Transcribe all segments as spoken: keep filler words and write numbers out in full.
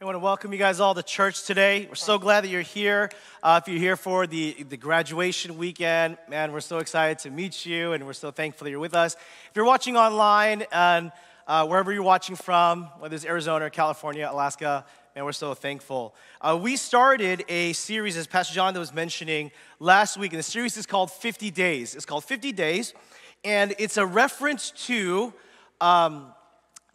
I want to welcome you guys all to church today. We're so glad that you're here. Uh, if you're here for the, the graduation weekend, man, we're so excited to meet you, and we're so thankful that you're with us. If you're watching online and uh, wherever you're watching from, whether it's Arizona or California, Alaska, man, we're so thankful. Uh, we started a series, as Pastor John was mentioning last week, and the series is called fifty days. It's called fifty days, and it's a reference to um,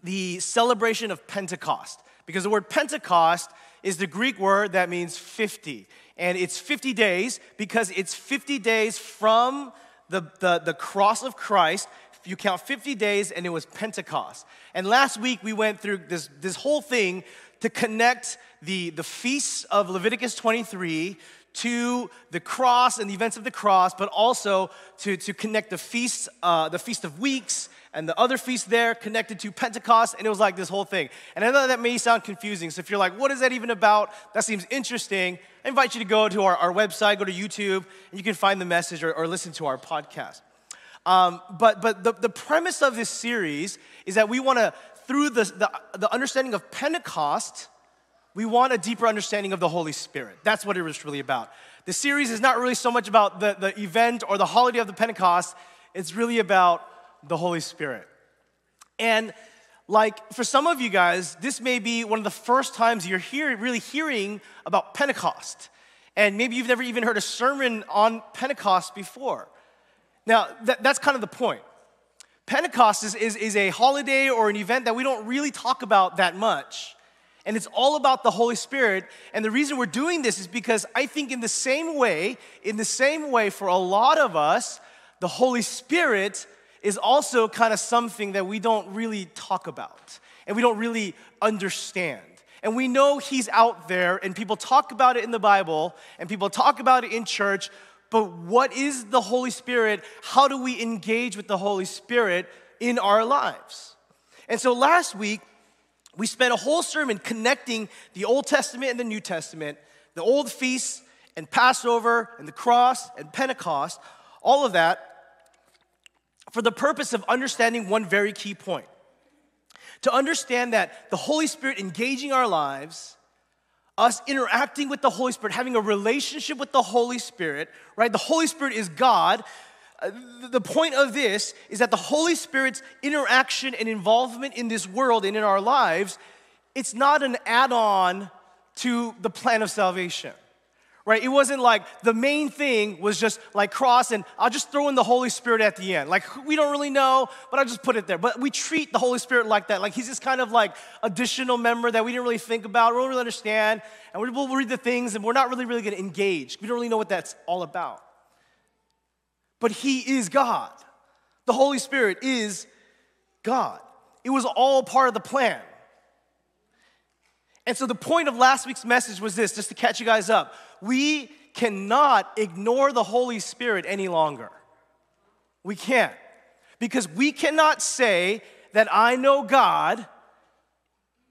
the celebration of Pentecost. Because the word Pentecost is the Greek word that means fifty. And it's fifty days because it's fifty days from the, the, the cross of Christ. You count fifty days and it was Pentecost. And last week we went through this, this whole thing to connect the, the feasts of Leviticus twenty-three to the cross and the events of the cross, but also to, to connect the feasts, uh, the Feast of Weeks, and the other feast there connected to Pentecost, and it was like this whole thing. And I know that may sound confusing, so if you're like, what is that even about? That seems interesting. I invite you to go to our, our website, go to YouTube, and you can find the message or, or listen to our podcast. Um, but but the, the premise of this series is that we want to, through the, the, the understanding of Pentecost, we want a deeper understanding of the Holy Spirit. That's what it was really about. The series is not really so much about the, the event or the holiday of the Pentecost. It's really about the Holy Spirit. And like for some of you guys, this may be one of the first times you're hear, really hearing about Pentecost. And maybe you've never even heard a sermon on Pentecost before. Now, th- that's kind of the point. Pentecost is, is, is a holiday or an event that we don't really talk about that much. And it's all about the Holy Spirit. And the reason we're doing this is because I think in the same way, in the same way for a lot of us, the Holy Spirit is also kind of something that we don't really talk about and we don't really understand. And we know he's out there and people talk about it in the Bible and people talk about it in church, but what is the Holy Spirit? How do we engage with the Holy Spirit in our lives? And so last week, we spent a whole sermon connecting the Old Testament and the New Testament, the old feasts and Passover and the cross and Pentecost, all of that, for the purpose of understanding one very key point. To understand that the Holy Spirit engaging our lives, us interacting with the Holy Spirit, having a relationship with the Holy Spirit, right? The Holy Spirit is God. The point of this is that the Holy Spirit's interaction and involvement in this world and in our lives, it's not an add-on to the plan of salvation. Right, it wasn't like the main thing was just like cross and I'll just throw in the Holy Spirit at the end. Like we don't really know, but I'll just put it there. But we treat the Holy Spirit like that. Like he's just kind of like additional member that we didn't really think about, we don't really understand, and we'll read the things and we're not really, really gonna engage. We don't really know what that's all about. But he is God. The Holy Spirit is God. It was all part of the plan. And so the point of last week's message was this, just to catch you guys up. We cannot ignore the Holy Spirit any longer. We can't. Because we cannot say that I know God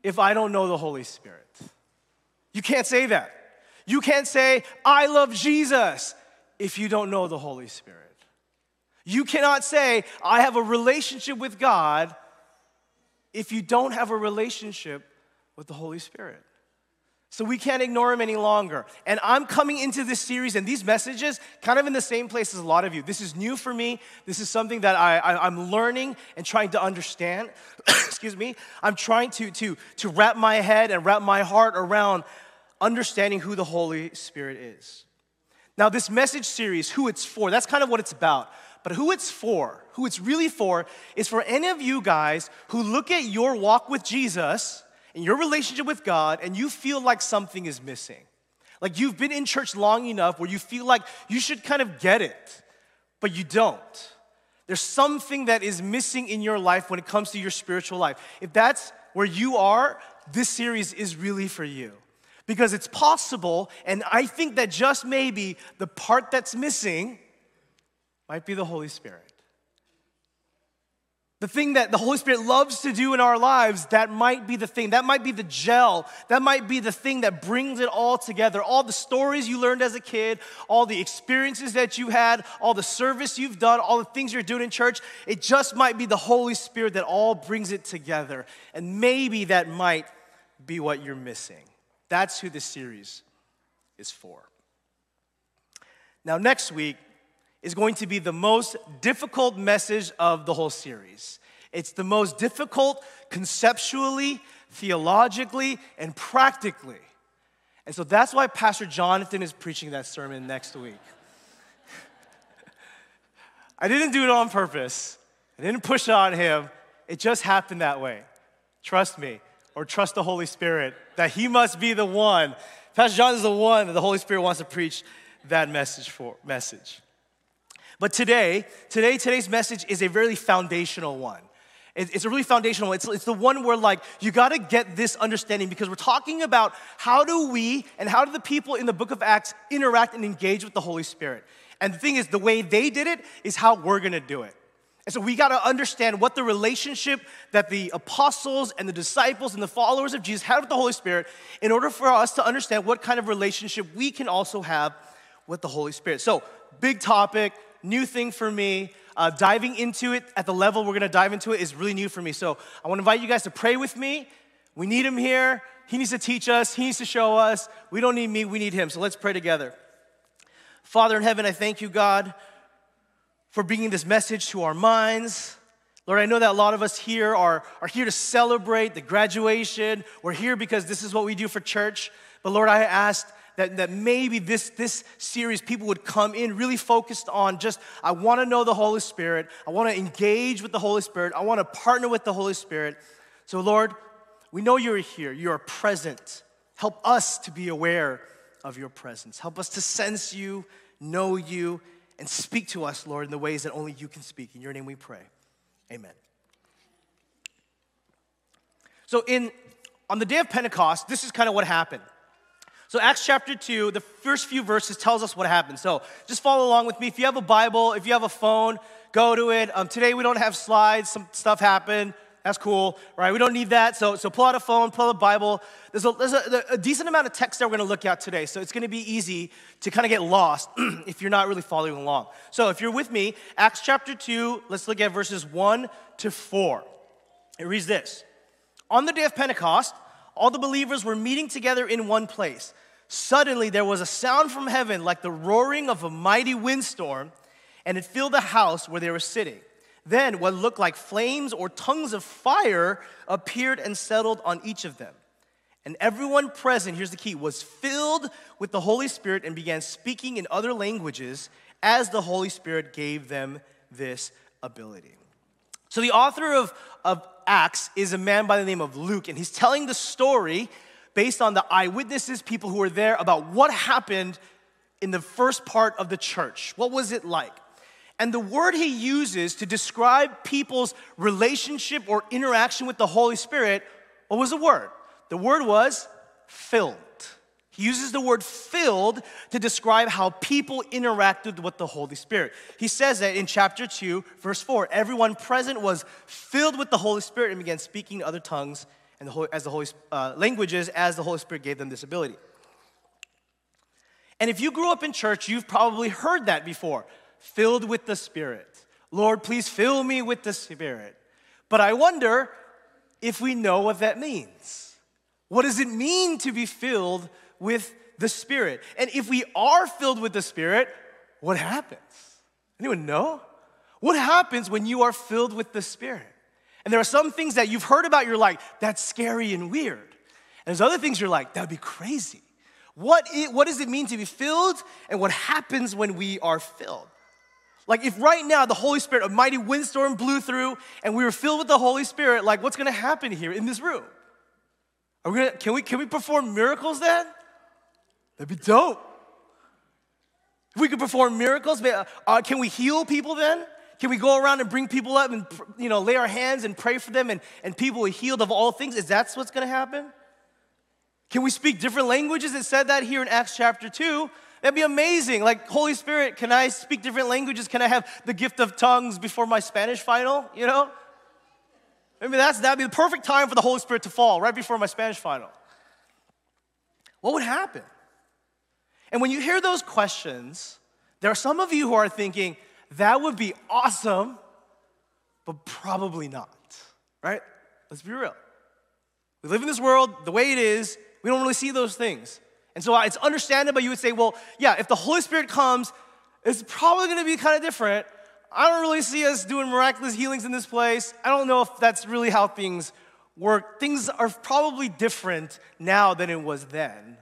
if I don't know the Holy Spirit. You can't say that. You can't say, I love Jesus if you don't know the Holy Spirit. You cannot say, I have a relationship with God if you don't have a relationship with the Holy Spirit. So we can't ignore him any longer. And I'm coming into this series and these messages kind of in the same place as a lot of you. This is new for me. This is something that I, I, I'm learning and trying to understand. Excuse me. I'm trying to, to, to wrap my head and wrap my heart around understanding who the Holy Spirit is. Now this message series, who it's for, that's kind of what it's about. But who it's for, who it's really for, is for any of you guys who look at your walk with Jesus in your relationship with God, and you feel like something is missing. Like you've been in church long enough where you feel like you should kind of get it, but you don't. There's something that is missing in your life when it comes to your spiritual life. If that's where you are, this series is really for you. Because it's possible, and I think that just maybe the part that's missing might be the Holy Spirit. The thing that the Holy Spirit loves to do in our lives, that might be the thing. That might be the gel. That might be the thing that brings it all together. All the stories you learned as a kid, all the experiences that you had, all the service you've done, all the things you're doing in church, it just might be the Holy Spirit that all brings it together. And maybe that might be what you're missing. That's who this series is for. Now, next week is going to be the most difficult message of the whole series. It's the most difficult conceptually, theologically, and practically. And so that's why Pastor Jonathan is preaching that sermon next week. I didn't do it on purpose. I didn't push it on him. It just happened that way. Trust me, or trust the Holy Spirit, that he must be the one. Pastor John is the one that the Holy Spirit wants to preach that message for. Message. But today, today, today's message is a really foundational one. It's a really foundational one. It's, it's the one where, like, you got to get this understanding, because we're talking about how do we and how do the people in the book of Acts interact and engage with the Holy Spirit. And the thing is, the way they did it is how we're going to do it. And so we got to understand what the relationship that the apostles and the disciples and the followers of Jesus had with the Holy Spirit in order for us to understand what kind of relationship we can also have with the Holy Spirit. So, big topic, new thing for me. Uh, diving into it at the level we're going to dive into it is really new for me. So I want to invite you guys to pray with me. We need him here. He needs to teach us. He needs to show us. We don't need me. We need him. So let's pray together. Father in heaven, I thank you, God, for bringing this message to our minds. Lord, I know that a lot of us here are, are here to celebrate the graduation. We're here because this is what we do for church. But Lord, I asked that, that maybe this, this series, people would come in really focused on just, I want to know the Holy Spirit. I want to engage with the Holy Spirit. I want to partner with the Holy Spirit. So Lord, we know you're here. You are present. Help us to be aware of your presence. Help us to sense you, know you, and speak to us, Lord, in the ways that only you can speak. In your name we pray. Amen. So in on the day of Pentecost, this is kind of what happened. So Acts chapter two, the first few verses tells us what happened. So just follow along with me. If you have a Bible, if you have a phone, go to it. Um, today we don't have slides. Some stuff happened. That's cool, right? We don't need that. So, so pull out a phone, pull out a Bible. There's a, there's a, a decent amount of text that we're going to look at today. So it's going to be easy to kind of get lost if you're not really following along. So if you're with me, Acts chapter two, let's look at verses one to four. It reads this. On the day of Pentecost, all the believers were meeting together in one place. Suddenly there was a sound from heaven like the roaring of a mighty windstorm, and it filled the house where they were sitting. Then what looked like flames or tongues of fire appeared and settled on each of them. And everyone present, here's the key, was filled with the Holy Spirit and began speaking in other languages as the Holy Spirit gave them this ability. So the author of, of Acts is a man by the name of Luke, and he's telling the story based on the eyewitnesses, people who were there, about what happened in the first part of the church. What was it like? And the word he uses to describe people's relationship or interaction with the Holy Spirit, what was the word? The word was filled. He uses the word filled to describe how people interacted with the Holy Spirit. He says that in chapter two, verse four, everyone present was filled with the Holy Spirit and began speaking other tongues and the Holy, as the Holy uh, languages as the Holy Spirit gave them this ability. And if you grew up in church, you've probably heard that before. Filled with the Spirit. Lord, please fill me with the Spirit. But I wonder if we know what that means. What does it mean to be filled with the Spirit? And if we are filled with the Spirit, what happens? Anyone know? What happens when you are filled with the Spirit? And there are some things that you've heard about, you're like, that's scary and weird. And there's other things you're like, that'd be crazy. What, it, what does it mean to be filled? And what happens when we are filled? Like, if right now the Holy Spirit, a mighty windstorm blew through and we were filled with the Holy Spirit, like, what's going to happen here in this room? Are we gonna, can we, can we perform miracles then? That'd be dope. If we could perform miracles, uh, can we heal people then? Can we go around and bring people up and, you know, lay our hands and pray for them and, and people are healed of all things? Is that what's going to happen? Can we speak different languages? It said that here in Acts chapter two. That'd be amazing. Like, Holy Spirit, can I speak different languages? Can I have the gift of tongues before my Spanish final, you know? Maybe that's, that'd be the perfect time for the Holy Spirit to fall, right before my Spanish final. What would happen? And when you hear those questions, there are some of you who are thinking, that would be awesome, but probably not, right? Let's be real. We live in this world, the way it is, we don't really see those things. And so it's understandable, you would say, well, yeah, if the Holy Spirit comes, it's probably gonna be kind of different. I don't really see us doing miraculous healings in this place. I don't know if that's really how things work. Things are probably different now than it was then,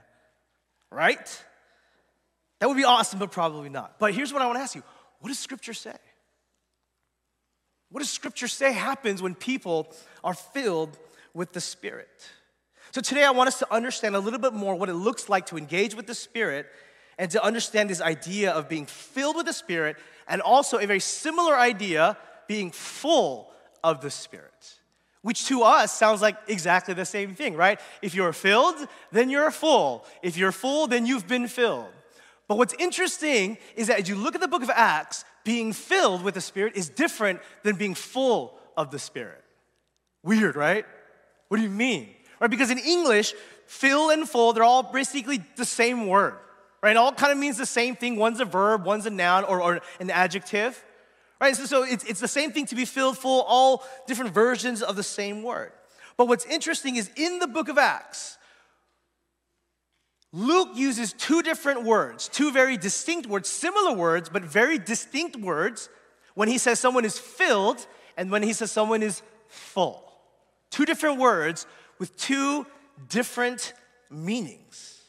right? That would be awesome, but probably not. But here's what I wanna ask you. What does Scripture say? What does Scripture say happens when people are filled with the Spirit? So today I want us to understand a little bit more what it looks like to engage with the Spirit and to understand this idea of being filled with the Spirit, and also a very similar idea, being full of the Spirit, which to us sounds like exactly the same thing, right? If you're filled, then you're full. If you're full, then you've been filled. But what's interesting is that as you look at the book of Acts, being filled with the Spirit is different than being full of the Spirit. Weird, right? What do you mean? Right, because in English, fill and full, they're all basically the same word, right? It all kind of means the same thing. One's a verb, one's a noun, or, or an adjective, right? So, so it's, it's the same thing to be filled, full, all different versions of the same word. But what's interesting is in the book of Acts, Luke uses two different words, two very distinct words, similar words, but very distinct words when he says someone is filled and when he says someone is full. Two different words with two different meanings.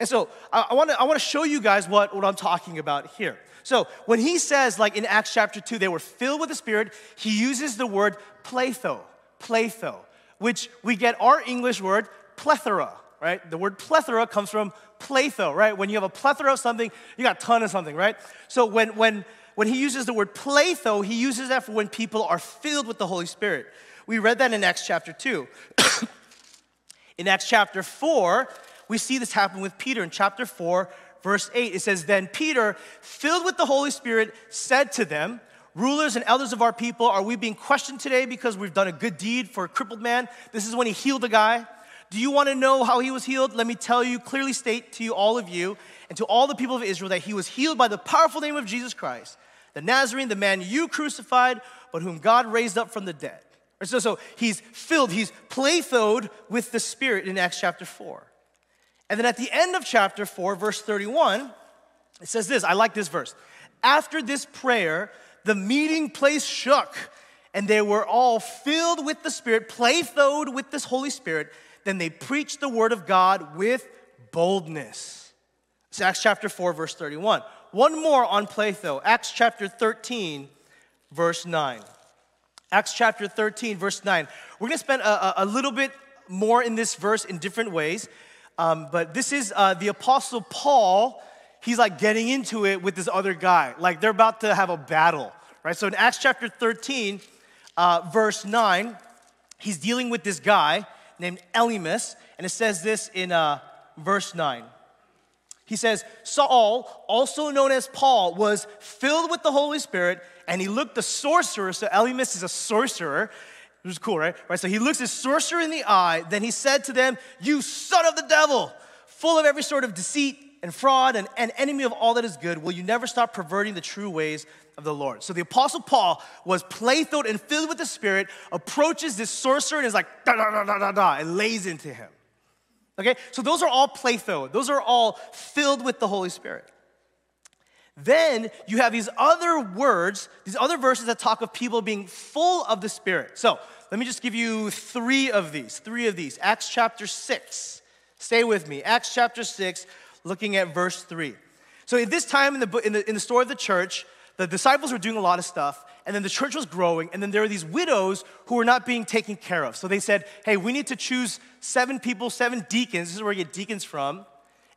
And so I, I want to I want to show you guys what, what I'm talking about here. So when he says, like in Acts chapter two, they were filled with the Spirit, he uses the word plēthō, plēthō, which we get our English word plethora, right? The word plethora comes from plēthō, right? When you have a plethora of something, you got a ton of something, right? So when, when, when he uses the word plēthō, he uses that for when people are filled with the Holy Spirit. We read that in Acts chapter two. In Acts chapter four, we see this happen with Peter. In chapter four, verse eight, it says, "Then Peter, filled with the Holy Spirit, said to them, 'Rulers and elders of our people, are we being questioned today because we've done a good deed for a crippled man?'" This is when he healed a guy. "Do you want to know how he was healed? Let me tell you, clearly state to you, all of you, and to all the people of Israel, that he was healed by the powerful name of Jesus Christ, the Nazarene, the man you crucified, but whom God raised up from the dead." So, so he's filled, he's plēthō'd with the Spirit in Acts chapter four. And then at the end of chapter four, verse thirty-one, it says this. I like this verse. "After this prayer, the meeting place shook, and they were all filled with the Spirit," plēthō'd with this Holy Spirit. "Then they preached the word of God with boldness." It's Acts chapter four, verse thirty-one. One more on plēthō. Acts chapter thirteen, verse nine. Acts chapter thirteen, verse nine. We're going to spend a, a, a little bit more in this verse in different ways. Um, but this is uh, the Apostle Paul. He's like getting into it with this other guy. Like they're about to have a battle, right? So in Acts chapter thirteen, uh, verse nine, he's dealing with this guy named Elymas. And it says this in uh, verse nine. He says, "Saul, also known as Paul, was filled with the Holy Spirit, and he looked the sorcerer," so Elymas is a sorcerer, which is cool, right? right? So he looks his sorcerer in the eye, "then he said to them, 'You son of the devil, full of every sort of deceit and fraud and an enemy of all that is good, will you never stop perverting the true ways of the Lord?'" So the Apostle Paul was plēthō'd and filled with the Spirit, approaches this sorcerer and is like, da da da da da da, and lays into him. Okay, so those are all plēthō. Those are all filled with the Holy Spirit. Then you have these other words, these other verses that talk of people being full of the Spirit. So let me just give you three of these, three of these. Acts chapter six, stay with me. Acts chapter six, looking at verse three. So at this time in the, in the, in the story of the church, the disciples were doing a lot of stuff, and then the church was growing, and then there were these widows who were not being taken care of. So they said, hey, we need to choose seven people, seven deacons. This is where we get deacons from.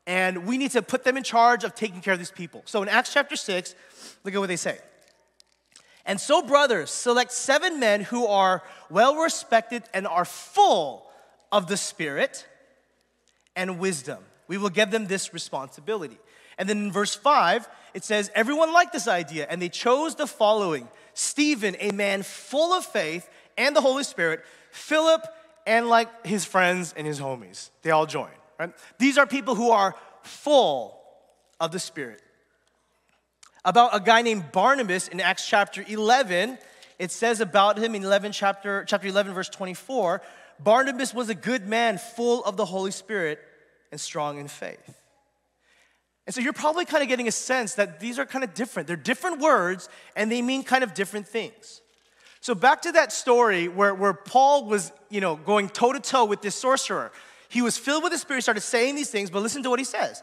And we need to put them in charge of taking care of these people. So in Acts chapter six, look at what they say. "And so, brothers, select seven men who are well-respected and are full of the Spirit and wisdom. We will give them this responsibility." And then in verse five, it says, "Everyone liked this idea, and they chose the following: Stephen, a man full of faith and the Holy Spirit, Philip, and like his friends and his homies." They all joined. Right? These are people who are full of the Spirit. About a guy named Barnabas in Acts chapter eleven, It says about him in eleven, chapter, chapter eleven, verse twenty-four, Barnabas was a good man, full of the Holy Spirit and strong in faith. And so you're probably kind of getting a sense that these are kind of different. They're different words, and they mean kind of different things. So back to that story where, where Paul was, you know, going toe-to-toe with this sorcerer. He was filled with the Spirit, started saying these things, but listen to what he says.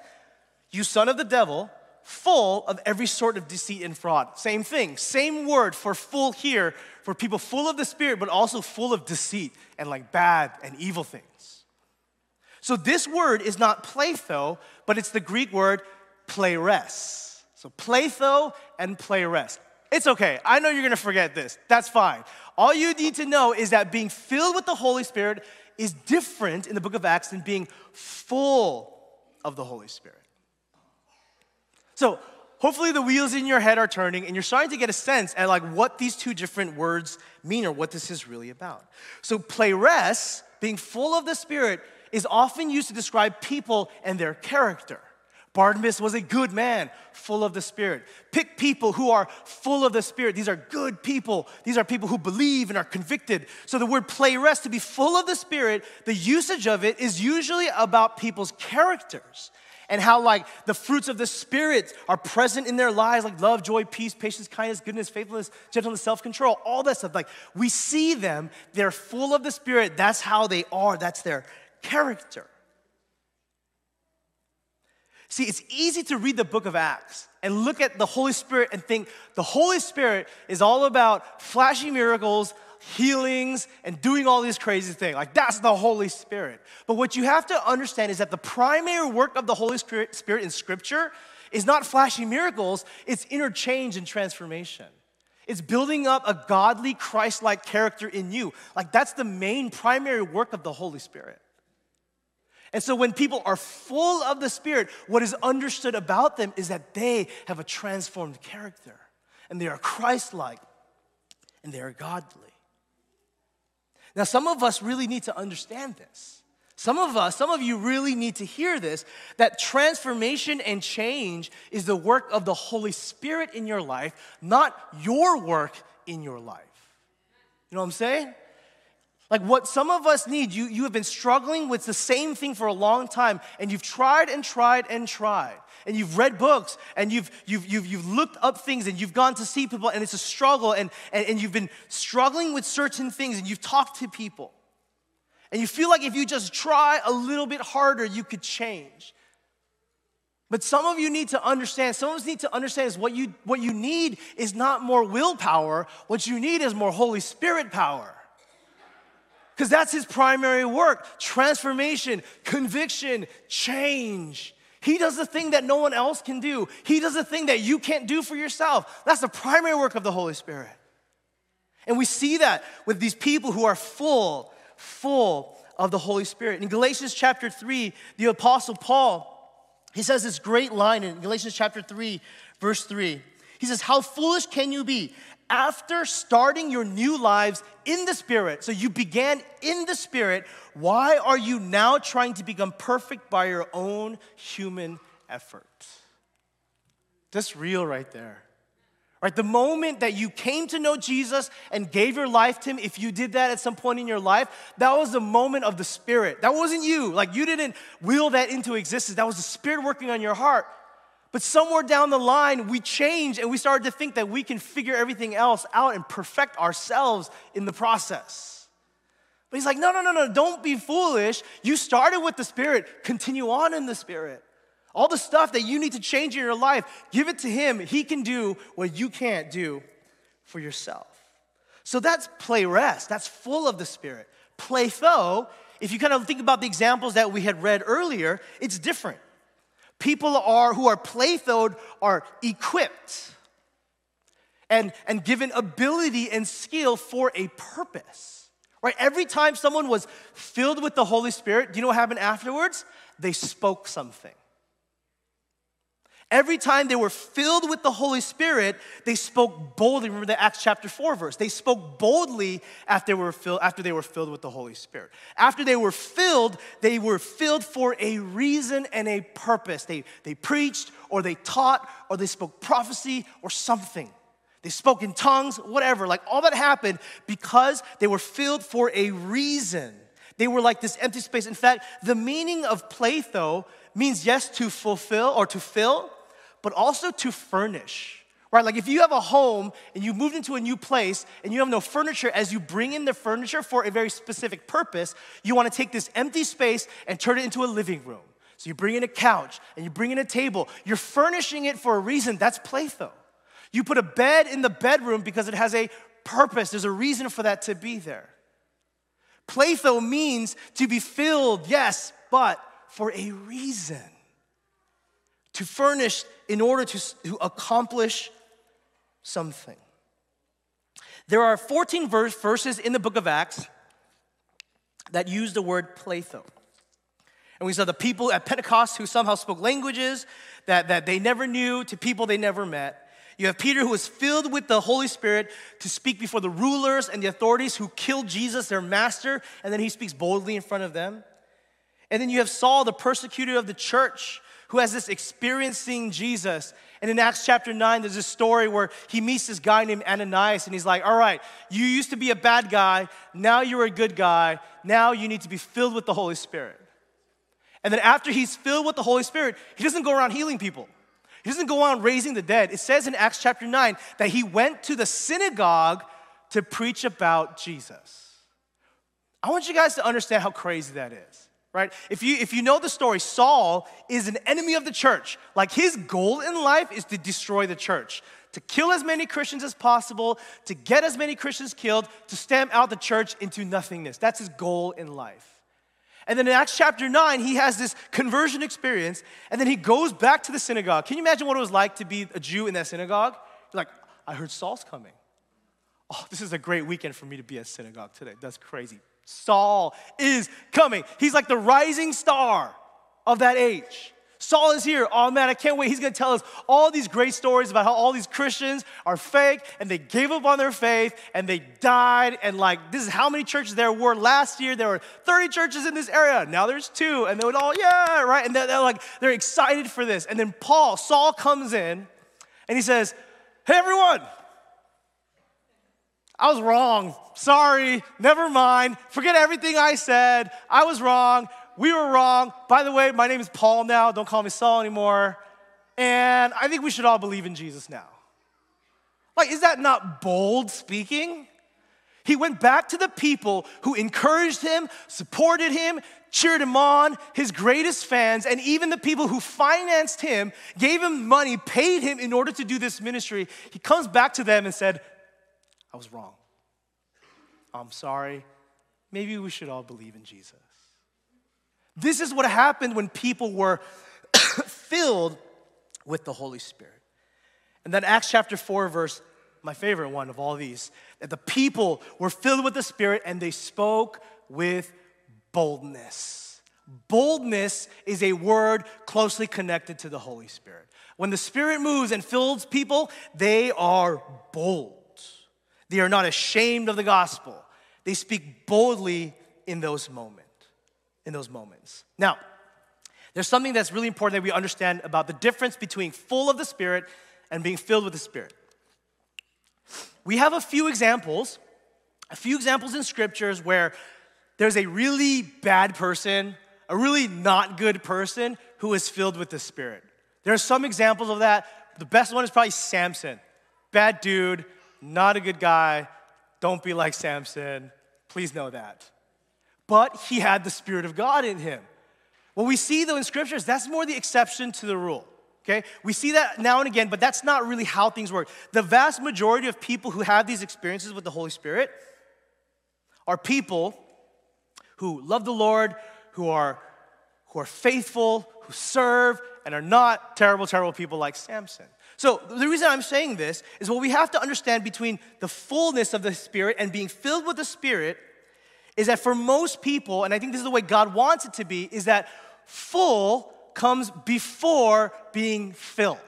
You son of the devil, full of every sort of deceit and fraud. Same thing, same word for full here, for people full of the Spirit, but also full of deceit and like bad and evil things. So this word is not plēthō, but it's the Greek word pleres. So plēthō and pleres. It's okay, I know you're gonna forget this, that's fine. All you need to know is that being filled with the Holy Spirit is different in the book of Acts than being full of the Holy Spirit. So hopefully the wheels in your head are turning and you're starting to get a sense at like what these two different words mean or what this is really about. So pleres, being full of the Spirit, is often used to describe people and their character. Barnabas was a good man, full of the Spirit. Pick people who are full of the Spirit. These are good people. These are people who believe and are convicted. So the word pleres, to be full of the Spirit, the usage of it is usually about people's characters and how like the fruits of the Spirit are present in their lives, like love, joy, peace, patience, kindness, goodness, faithfulness, gentleness, self-control, all that stuff. Like we see them, they're full of the Spirit. That's how they are. That's their character. See, it's easy to read the book of Acts and look at the Holy Spirit and think the Holy Spirit is all about flashy miracles, healings, and doing all these crazy things. Like, that's the Holy Spirit. But what you have to understand is that the primary work of the Holy Spirit in Scripture is not flashy miracles, it's interchange and transformation. It's building up a godly, Christ-like character in you. Like, that's the main primary work of the Holy Spirit. And so when people are full of the Spirit, what is understood about them is that they have a transformed character, and they are Christ-like, and they are godly. Now, some of us really need to understand this. Some of us, some of you really need to hear this, that transformation and change is the work of the Holy Spirit in your life, not your work in your life. You know what I'm saying? Like what some of us need, you, you have been struggling with the same thing for a long time, and you've tried and tried and tried. And you've read books, and you've, you've, you've, you've looked up things, and you've gone to see people, and it's a struggle, and, and, and you've been struggling with certain things, and you've talked to people. And you feel like if you just try a little bit harder, you could change. But some of you need to understand, some of us need to understand is what you, what you need is not more willpower. What you need is more Holy Spirit power. Because that's his primary work, transformation, conviction, change. He does the thing that no one else can do. He does the thing that you can't do for yourself. That's the primary work of the Holy Spirit. And we see that with these people who are full, full of the Holy Spirit. In Galatians chapter three, the Apostle Paul, he says this great line in Galatians chapter three, verse three. He says, how foolish can you be? After starting your new lives in the Spirit, so you began in the Spirit, why are you now trying to become perfect by your own human effort? That's real right there. Right, the moment that you came to know Jesus and gave your life to him, if you did that at some point in your life, that was the moment of the Spirit. That wasn't you. Like you didn't will that into existence. That was the Spirit working on your heart. But somewhere down the line, we changed and we started to think that we can figure everything else out and perfect ourselves in the process. But he's like, no, no, no, no, don't be foolish. You started with the Spirit. Continue on in the Spirit. All the stuff that you need to change in your life, give it to him. He can do what you can't do for yourself. So that's pleres. That's full of the Spirit. Plēthō, if you kind of think about the examples that we had read earlier, it's different. People are who are plēthō'd are equipped and, and given ability and skill for a purpose. Right? Every time someone was filled with the Holy Spirit, do you know what happened afterwards? They spoke something. Every time they were filled with the Holy Spirit, they spoke boldly. Remember the Acts chapter four verse. They spoke boldly after they were filled, after they were filled with the Holy Spirit. After they were filled, they were filled for a reason and a purpose. They, they preached or they taught or they spoke prophecy or something. They spoke in tongues, whatever. Like, all that happened because they were filled for a reason. They were like this empty space. In fact, the meaning of plēthō means, yes, to fulfill or to fill, but also to furnish. Right, like if you have a home and you moved into a new place and you have no furniture, as you bring in the furniture for a very specific purpose, you want to take this empty space and turn it into a living room. So you bring in a couch and you bring in a table. You're furnishing it for a reason. That's plēthō. You put a bed in the bedroom because it has a purpose. There's a reason for that to be there. Plēthō means to be filled, yes, but for a reason. To furnish in order to, to accomplish something. There are fourteen verse, verses in the book of Acts that use the word plēthō. And we saw the people at Pentecost who somehow spoke languages that, that they never knew to people they never met. You have Peter who was filled with the Holy Spirit to speak before the rulers and the authorities who killed Jesus, their master, and then he speaks boldly in front of them. And then you have Saul, the persecutor of the church, who has this experience seeing Jesus. And in Acts chapter nine, there's this story where he meets this guy named Ananias, and he's like, all right, you used to be a bad guy, now you're a good guy, now you need to be filled with the Holy Spirit. And then after he's filled with the Holy Spirit, he doesn't go around healing people. He doesn't go on raising the dead. It says in Acts chapter nine that he went to the synagogue to preach about Jesus. I want you guys to understand how crazy that is. Right? If you, if you know the story, Saul is an enemy of the church. Like, his goal in life is to destroy the church, to kill as many Christians as possible, to get as many Christians killed, to stamp out the church into nothingness. That's his goal in life. And then in Acts chapter nine, he has this conversion experience, and then he goes back to the synagogue. Can you imagine what it was like to be a Jew in that synagogue? You're like, I heard Saul's coming. Oh, this is a great weekend for me to be at synagogue today. That's crazy. Saul is coming. He's like the rising star of that age. Saul is here. Oh man, I can't wait. He's going to tell us all these great stories about how all these Christians are fake and they gave up on their faith and they died, and like, this is how many churches there were last year. There were thirty churches in this area. Now there's two, and they would all, yeah, right? And they're, they're like, they're excited for this. And then Paul, Saul comes in and he says, hey everyone, I was wrong, sorry, never mind, forget everything I said, I was wrong, we were wrong, by the way, my name is Paul now, don't call me Saul anymore, and I think we should all believe in Jesus now. Like, is that not bold speaking? He went back to the people who encouraged him, supported him, cheered him on, his greatest fans, and even the people who financed him, gave him money, paid him in order to do this ministry. He comes back to them and said, I was wrong. I'm sorry. Maybe we should all believe in Jesus. This is what happened when people were filled with the Holy Spirit. And then Acts chapter four verse, my favorite one of all these, that the people were filled with the Spirit and they spoke with boldness. Boldness is a word closely connected to the Holy Spirit. When the Spirit moves and fills people, they are bold. They are not ashamed of the gospel. They speak boldly in those moment, in those moments. Now, there's something that's really important that we understand about the difference between full of the Spirit and being filled with the Spirit. We have a few examples, a few examples in scriptures where there's a really bad person, a really not good person who is filled with the Spirit. There are some examples of that. The best one is probably Samson. Bad dude. Not a good guy, don't be like Samson, please know that. But he had the Spirit of God in him. What we see though in scriptures, that's more the exception to the rule, okay? We see that now and again, but that's not really how things work. The vast majority of people who have these experiences with the Holy Spirit are people who love the Lord, who are, who are faithful, who serve, and are not terrible, terrible people like Samson. So the reason I'm saying this is what we have to understand between the fullness of the Spirit and being filled with the Spirit is that for most people, and I think this is the way God wants it to be, is that full comes before being filled,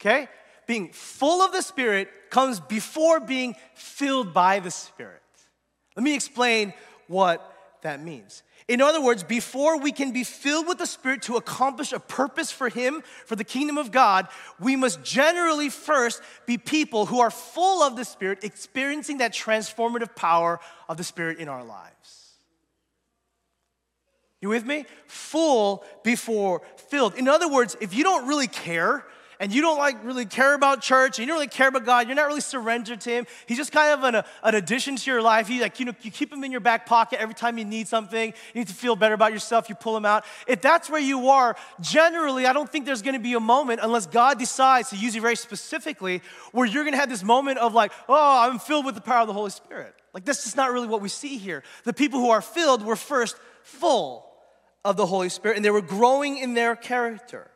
okay? Being full of the Spirit comes before being filled by the Spirit. Let me explain what that means. In other words, before we can be filled with the Spirit to accomplish a purpose for Him, for the kingdom of God, we must generally first be people who are full of the Spirit, experiencing that transformative power of the Spirit in our lives. You with me? Full before filled. In other words, if you don't really care, and you don't like really care about church, and you don't really care about God, you're not really surrendered to Him, He's just kind of an, an addition to your life. He, like, you know, you keep Him in your back pocket every time you need something, you need to feel better about yourself, you pull Him out. If that's where you are, generally, I don't think there's gonna be a moment, unless God decides to use you very specifically, where you're gonna have this moment of like, oh, I'm filled with the power of the Holy Spirit. Like, that's just not really what we see here. The people who are filled were first full of the Holy Spirit, and they were growing in their character.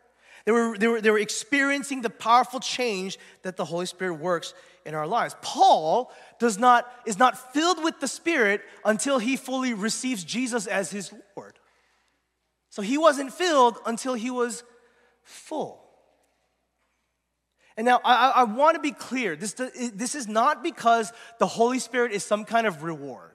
They were, they, were, they were experiencing the powerful change that the Holy Spirit works in our lives. Paul does not, is not filled with the Spirit until he fully receives Jesus as his Lord. So he wasn't filled until he was full. And now, I, I want to be clear. This, this is not because the Holy Spirit is some kind of reward.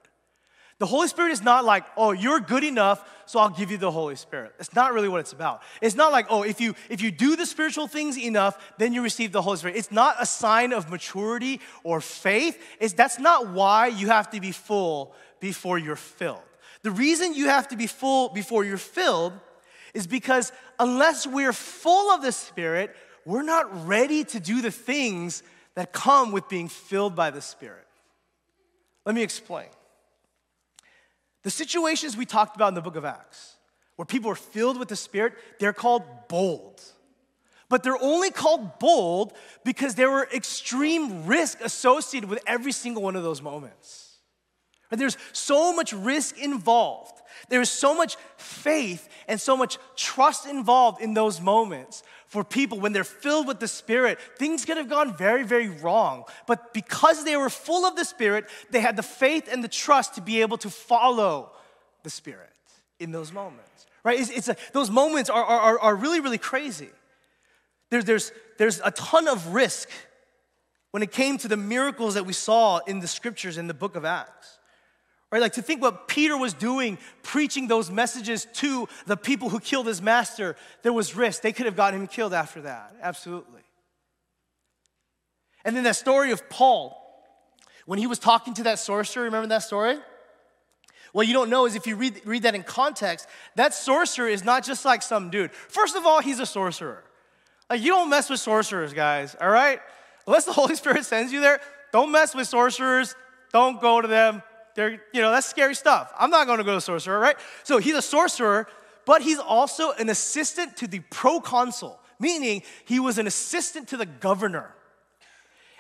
The Holy Spirit is not like, oh, you're good enough, so I'll give you the Holy Spirit. It's not really what it's about. It's not like, oh, if you if you do the spiritual things enough, then you receive the Holy Spirit. It's not a sign of maturity or faith. It's, that's not why you have to be full before you're filled. The reason you have to be full before you're filled is because unless we're full of the Spirit, we're not ready to do the things that come with being filled by the Spirit. Let me explain. The situations we talked about in the book of Acts, where people are filled with the Spirit, they're called bold. But they're only called bold because there were extreme risk associated with every single one of those moments. And there's so much risk involved. There is so much faith and so much trust involved in those moments for people when they're filled with the Spirit. Things could have gone very, very wrong. But because they were full of the Spirit, they had the faith and the trust to be able to follow the Spirit in those moments, right? It's, it's a, those moments are, are, are really, really crazy. There, there's, there's a ton of risk when it came to the miracles that we saw in the scriptures in the book of Acts. Right, like to think what Peter was doing, preaching those messages to the people who killed his master, there was risk. They could have gotten him killed after that, absolutely. And then that story of Paul, when he was talking to that sorcerer, remember that story? What you don't know is if you read, read that in context, that sorcerer is not just like some dude. First of all, he's a sorcerer. Like, you don't mess with sorcerers, guys, all right? Unless the Holy Spirit sends you there, don't mess with sorcerers, don't go to them. They're, you know, that's scary stuff. I'm not going to go to a sorcerer, right? So he's a sorcerer, but he's also an assistant to the proconsul, meaning he was an assistant to the governor.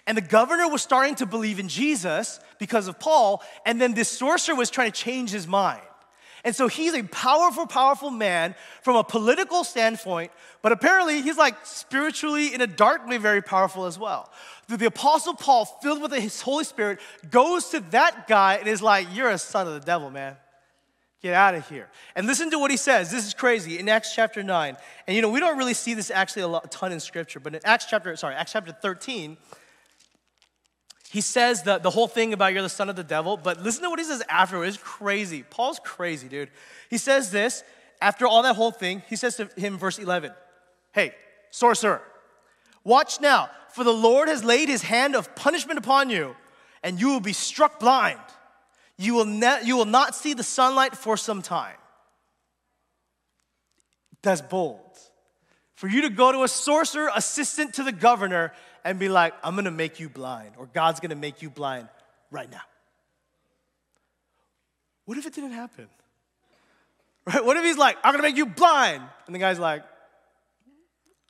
And the governor was starting to believe in Jesus because of Paul, and then this sorcerer was trying to change his mind. And so he's a powerful, powerful man from a political standpoint, but apparently he's like spiritually in a dark way very powerful as well. The Apostle Paul, filled with his Holy Spirit, goes to that guy and is like, you're a son of the devil, man. Get out of here. And listen to what he says. This is crazy. In Acts chapter nine, and you know, we don't really see this actually a, lot, a ton in Scripture, but in Acts chapter, sorry, Acts chapter thirteen, he says the, the whole thing about you're the son of the devil, but listen to what he says afterward. It's crazy. Paul's crazy, dude. He says this, after all that whole thing, he says to him, verse eleven, hey, sorcerer, watch now, for the Lord has laid his hand of punishment upon you, and you will be struck blind. You will, ne- you will not see the sunlight for some time. That's bold. For you to go to a sorcerer, assistant to the governor, and be like, I'm gonna make you blind, or God's gonna make you blind right now. What if it didn't happen? Right? What if he's like, I'm gonna make you blind? And the guy's like,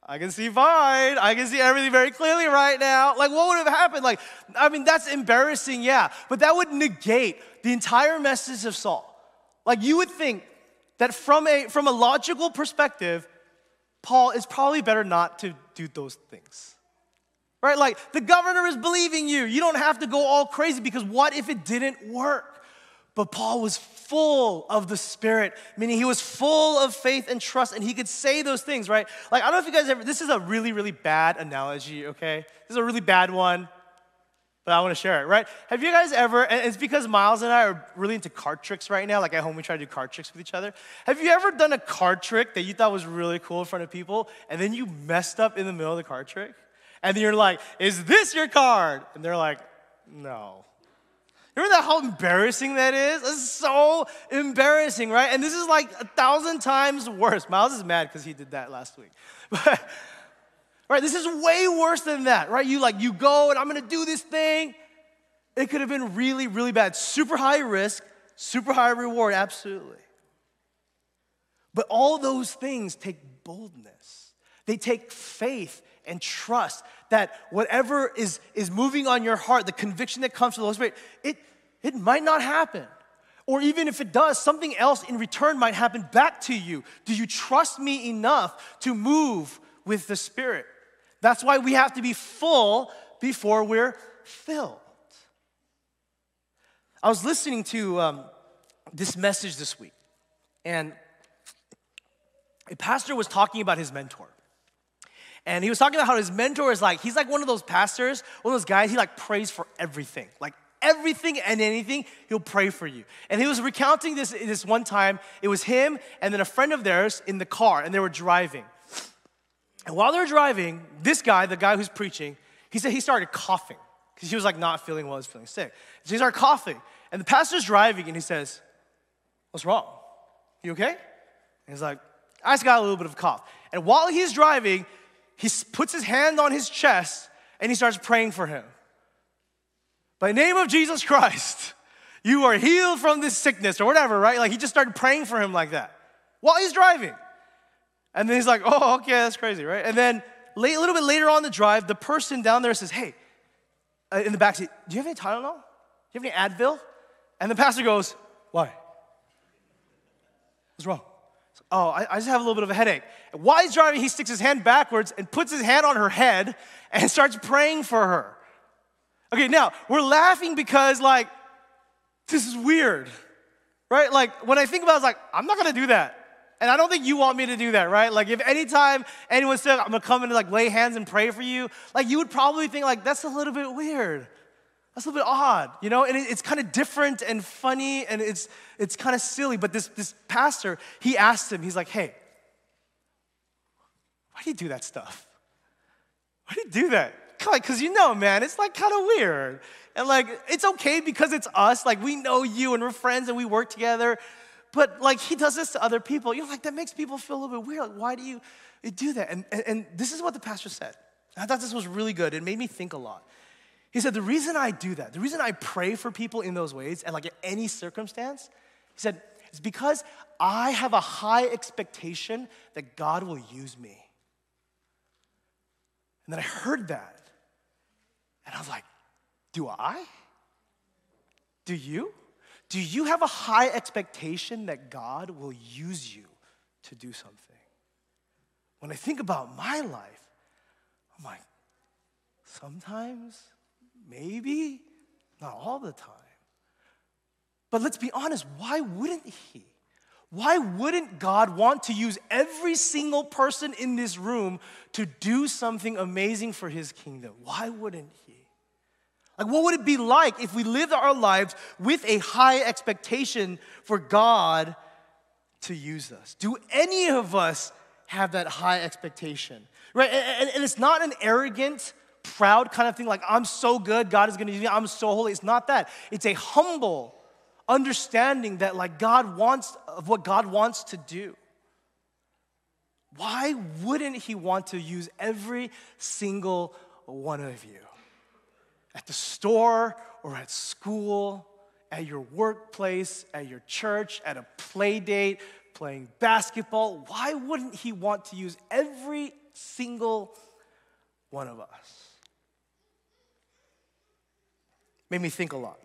I can see fine. I can see everything very clearly right now. Like, what would have happened? Like, I mean, that's embarrassing, yeah. But that would negate the entire message of Saul. Like, you would think that from a, from a logical perspective, Paul, it's probably better not to do those things. Right? Like, the governor is believing you. You don't have to go all crazy because what if it didn't work? But Paul was full of the Spirit, meaning he was full of faith and trust, and he could say those things, right? Like, I don't know if you guys ever, this is a really, really bad analogy, okay? This is a really bad one. but I want to share it, right? Have you guys ever, and it's because Miles and I are really into card tricks right now, like at home we try to do card tricks with each other. Have you ever done a card trick that you thought was really cool in front of people, and then you messed up in the middle of the card trick? And then you're like, is this your card? And they're like, no. Remember that, how embarrassing that is? It's so embarrassing, right? And this is like a thousand times worse. Miles is mad because he did that last week. But, right, this is way worse than that, right? You like, you go and I'm gonna do this thing. It could have been really, really bad. Super high risk, super high reward, absolutely. But all those things take boldness. They take faith and trust that whatever is, is moving on your heart, the conviction that comes from the Holy Spirit, it, it might not happen. Or even if it does, something else in return might happen back to you. Do you trust me enough to move with the Spirit? That's why we have to be full before we're filled. I was listening to um, this message this week, and a pastor was talking about his mentor. And he was talking about how his mentor is like, he's like one of those pastors, one of those guys, he like prays for everything. Like everything and anything, he'll pray for you. And he was recounting this, this one time, it was him and then a friend of theirs in the car, and they were driving. And while they were driving, this guy, the guy who's preaching, he said he started coughing because he was like not feeling well, he was feeling sick. So he started coughing, and the pastor's driving, and he says, what's wrong? You okay? And he's like, I just got a little bit of a cough. And while he's driving, he puts his hand on his chest, and he starts praying for him. By the name of Jesus Christ, you are healed from this sickness, or whatever, right? Like, he just started praying for him like that while he's driving. And then he's like, oh, okay, that's crazy, right? And then late, a little bit later on the drive, the person down there says, hey, in the backseat, do you have any Tylenol? Do you have any Advil? And the pastor goes, why? What's wrong? Oh, I, I just have a little bit of a headache. And while he's driving, he sticks his hand backwards and puts his hand on her head and starts praying for her. Okay, now, we're laughing because, like, this is weird, right? Like, when I think about it, I was like, I'm not going to do that. And I don't think you want me to do that, right? Like, if anytime anyone said, I'm going to come and, like, lay hands and pray for you, like, you would probably think, like, that's a little bit weird. That's a little bit odd, you know, and it's kind of different and funny, and it's it's kind of silly. But this, this pastor, he asked him, he's like, hey, why do you do that stuff? Why do you do that? Like, because you know, man, it's like kind of weird. And like, it's okay because it's us. Like, we know you and we're friends and we work together. But like, he does this to other people. You're like, that makes people feel a little bit weird. Like, why do you do that? And, and, and this is what the pastor said. I thought this was really good. It made me think a lot. He said, the reason I do that, the reason I pray for people in those ways and like in any circumstance, he said, it's because I have a high expectation that God will use me. And then I heard that, and I was like, do I? Do you? Do you have a high expectation that God will use you to do something? When I think about my life, I'm like, sometimes, maybe, not all the time. But let's be honest, why wouldn't he? Why wouldn't God want to use every single person in this room to do something amazing for his kingdom? Why wouldn't he? Like, what would it be like if we lived our lives with a high expectation for God to use us? Do any of us have that high expectation? Right? And, and it's not an arrogant, proud kind of thing, like, I'm so good, God is gonna use me, I'm so holy. It's not that. It's a humble understanding that, like, God wants, of what God wants to do. Why wouldn't he want to use every single one of you? At the store, or at school, at your workplace, at your church, at a play date, playing basketball. Why wouldn't he want to use every single one of us? Made me think a lot.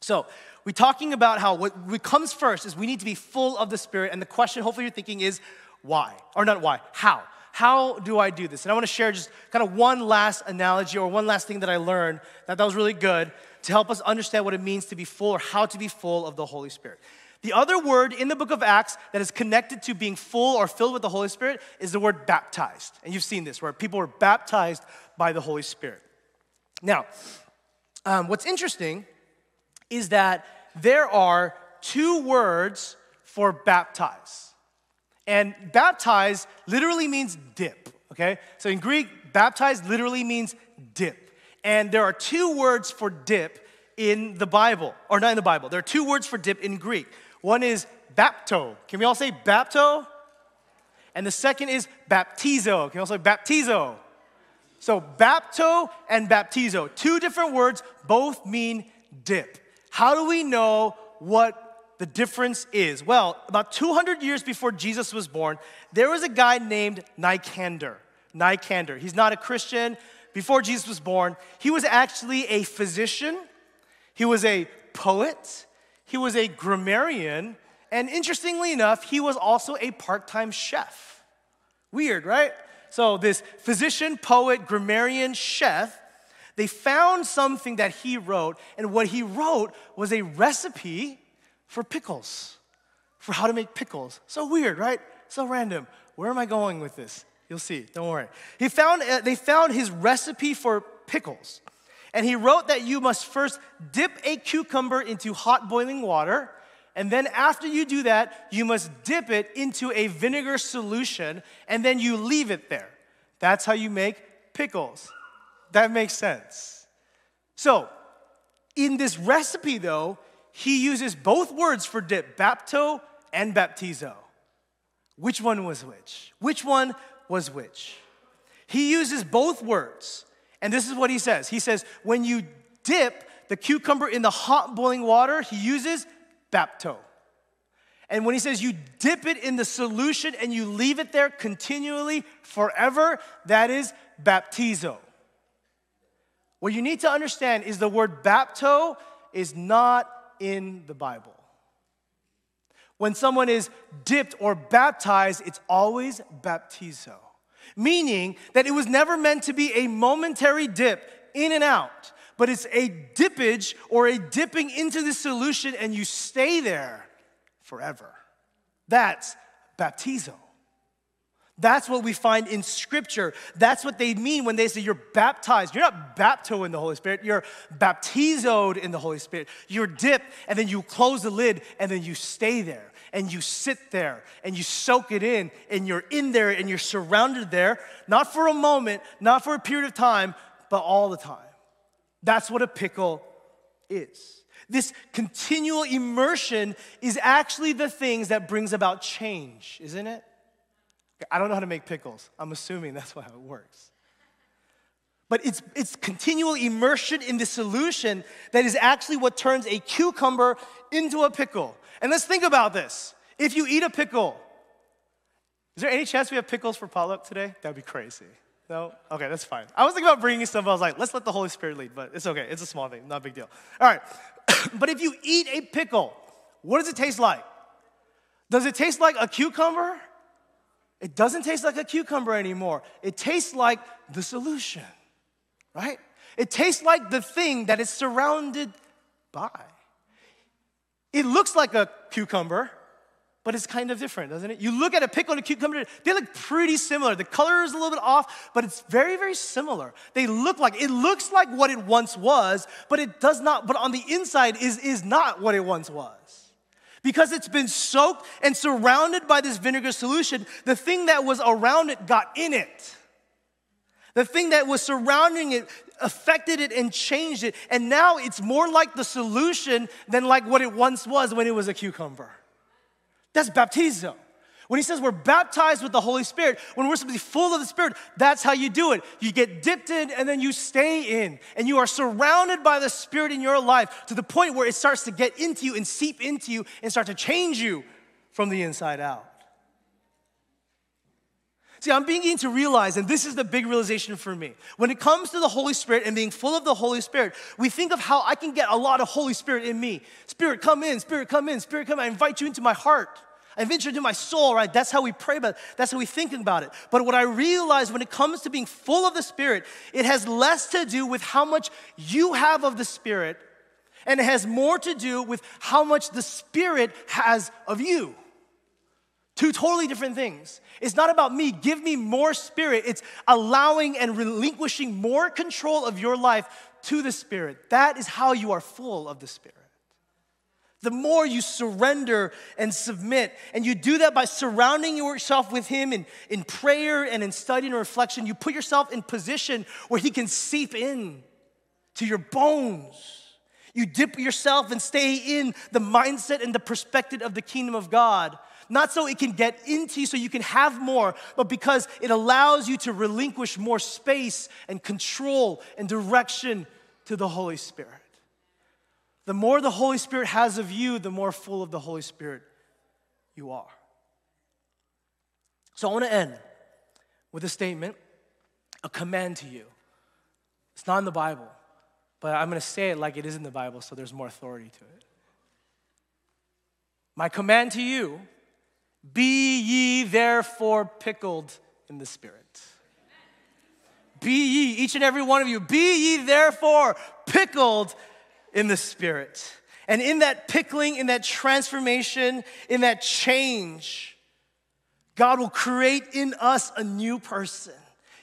So we're talking about how what comes first is we need to be full of the Spirit. And the question hopefully you're thinking is why? Or not why, how? How do I do this? And I want to share just kind of one last analogy or one last thing that I learned that that was really good to help us understand what it means to be full or how to be full of the Holy Spirit. The other word in the book of Acts that is connected to being full or filled with the Holy Spirit is the word baptized. And you've seen this, where people were baptized by the Holy Spirit. Now, Um, what's interesting is that there are two words for baptize. And baptize literally means dip, okay? So in Greek, baptize literally means dip. And there are two words for dip in the Bible, or not in the Bible. There are two words for dip in Greek. One is bapto. Can we all say bapto? And the second is baptizo. Can we all say baptizo? So bapto and baptizo, two different words, both mean dip. How do we know what the difference is? Well, about two hundred years before Jesus was born, there was a guy named Nikander. Nikander. He's not a Christian. Before Jesus was born, he was actually a physician. He was a poet. He was a grammarian. And interestingly enough, he was also a part-time chef. Weird, right? So this physician, poet, grammarian, chef, they found something that he wrote, and what he wrote was a recipe for pickles, for how to make pickles. So weird, right? So random. Where am I going with this? You'll see, don't worry. He found, uh, they found his recipe for pickles, and he wrote that you must first dip a cucumber into hot boiling water, and then after you do that, you must dip it into a vinegar solution, and then you leave it there. That's how you make pickles. That makes sense. So, in this recipe, though, he uses both words for dip, bapto and baptizo. Which one was which? Which one was which? He uses both words, and this is what he says. He says, when you dip the cucumber in the hot boiling water, he uses bapto. And when he says you dip it in the solution and you leave it there continually forever, that is baptizo. What you need to understand is the word bapto is not in the Bible. When someone is dipped or baptized, it's always baptizo, meaning that it was never meant to be a momentary dip in and out. But it's a dippage or a dipping into the solution and you stay there forever. That's baptizo. That's what we find in Scripture. That's what they mean when they say you're baptized. You're not bapto in the Holy Spirit. You're baptizoed in the Holy Spirit. You're dipped and then you close the lid and then you stay there. And you sit there, and you soak it in, and you're in there, and you're surrounded there. Not for a moment, not for a period of time, but all the time. That's what a pickle is. This continual immersion is actually the things that brings about change, isn't it? I don't know how to make pickles. I'm assuming that's how it works. But it's, it's continual immersion in the solution that is actually what turns a cucumber into a pickle. And let's think about this. If you eat a pickle, is there any chance we have pickles for potluck today? That'd be crazy. No? Okay, that's fine. I was thinking about bringing stuff. I was like, let's let the Holy Spirit lead, but it's okay. It's a small thing, not a big deal. All right, but if you eat a pickle, what does it taste like? Does it taste like a cucumber? It doesn't taste like a cucumber anymore. It tastes like the solution, right? It tastes like the thing that it's surrounded by. It looks like a cucumber, but it's kind of different, doesn't it? You look at a pickle and a cucumber, they look pretty similar. The color is a little bit off, but it's very, very similar. They look like, it looks like what it once was, but it does not, but on the inside is, is not what it once was. Because it's been soaked and surrounded by this vinegar solution, the thing that was around it got in it. The thing that was surrounding it affected it and changed it, and now it's more like the solution than like what it once was when it was a cucumber. That's baptizo. When he says we're baptized with the Holy Spirit, when we're supposed to be full of the Spirit, that's how you do it. You get dipped in and then you stay in, and you are surrounded by the Spirit in your life to the point where it starts to get into you and seep into you and start to change you from the inside out. See, I'm beginning to realize, and this is the big realization for me, when it comes to the Holy Spirit and being full of the Holy Spirit, we think of how I can get a lot of Holy Spirit in me. Spirit, come in. Spirit, come in. Spirit, come in. I invite you into my heart. I invite you into my soul, right? That's how we pray about it. That's how we think about it. But what I realize when it comes to being full of the Spirit, it has less to do with how much you have of the Spirit, and it has more to do with how much the Spirit has of you. Two totally different things. It's not about me, give me more Spirit. It's allowing and relinquishing more control of your life to the Spirit. That is how you are full of the Spirit. The more you surrender and submit, and you do that by surrounding yourself with Him in, in prayer and in study and reflection, you put yourself in position where He can seep in to your bones. You dip yourself and stay in the mindset and the perspective of the kingdom of God. Not so it can get into you so you can have more, but because it allows you to relinquish more space and control and direction to the Holy Spirit. The more the Holy Spirit has of you, the more full of the Holy Spirit you are. So I want to end with a statement, a command to you. It's not in the Bible. But I'm going to say it like it is in the Bible so there's more authority to it. My command to you, be ye therefore pickled in the Spirit. Be ye, each and every one of you, be ye therefore pickled in the Spirit. And in that pickling, in that transformation, in that change, God will create in us a new person.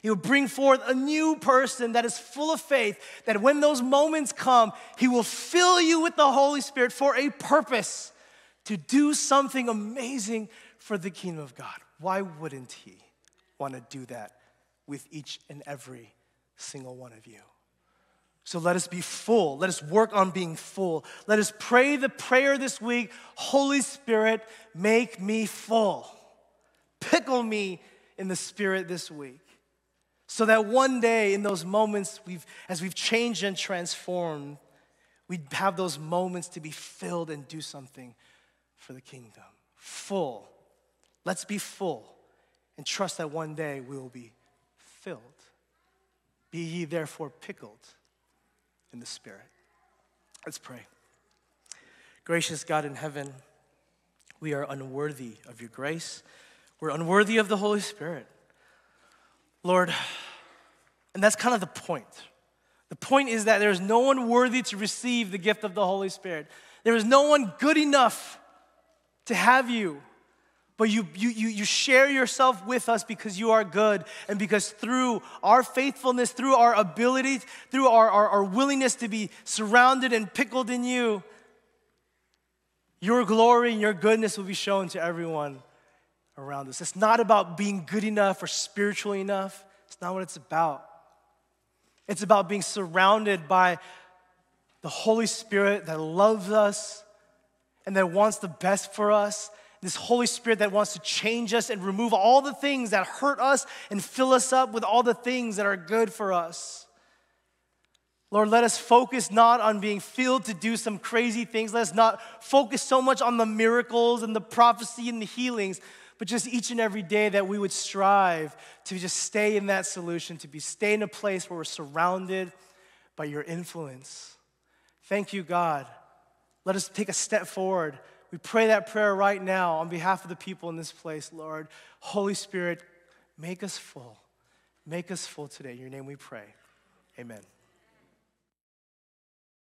He will bring forth a new person that is full of faith, that when those moments come, He will fill you with the Holy Spirit for a purpose to do something amazing for the kingdom of God. Why wouldn't He want to do that with each and every single one of you? So let us be full. Let us work on being full. Let us pray the prayer this week, Holy Spirit, make me full. Pickle me in the Spirit this week. So that one day in those moments, we've, as we've changed and transformed, we have those moments to be filled and do something for the kingdom. Full. Let's be full and trust that one day we will be filled. Be ye therefore pickled in the Spirit. Let's pray. Gracious God in heaven, we are unworthy of your grace. We're unworthy of the Holy Spirit. Lord, and that's kind of the point. The point is that there is no one worthy to receive the gift of the Holy Spirit. There is no one good enough to have you, but you, you, you, you share yourself with us because you are good and because through our faithfulness, through our ability, through our, our, our willingness to be surrounded and pickled in you, your glory and your goodness will be shown to everyone around us. It's not about being good enough or spiritual enough. It's not what it's about. It's about being surrounded by the Holy Spirit that loves us and that wants the best for us. This Holy Spirit that wants to change us and remove all the things that hurt us and fill us up with all the things that are good for us. Lord, let us focus not on being filled to do some crazy things. Let us not focus so much on the miracles and the prophecy and the healings, but just each and every day that we would strive to just stay in that solution, to be stay in a place where we're surrounded by your influence. Thank you, God. Let us take a step forward. We pray that prayer right now on behalf of the people in this place, Lord. Holy Spirit, make us full. Make us full today. In your name we pray. Amen.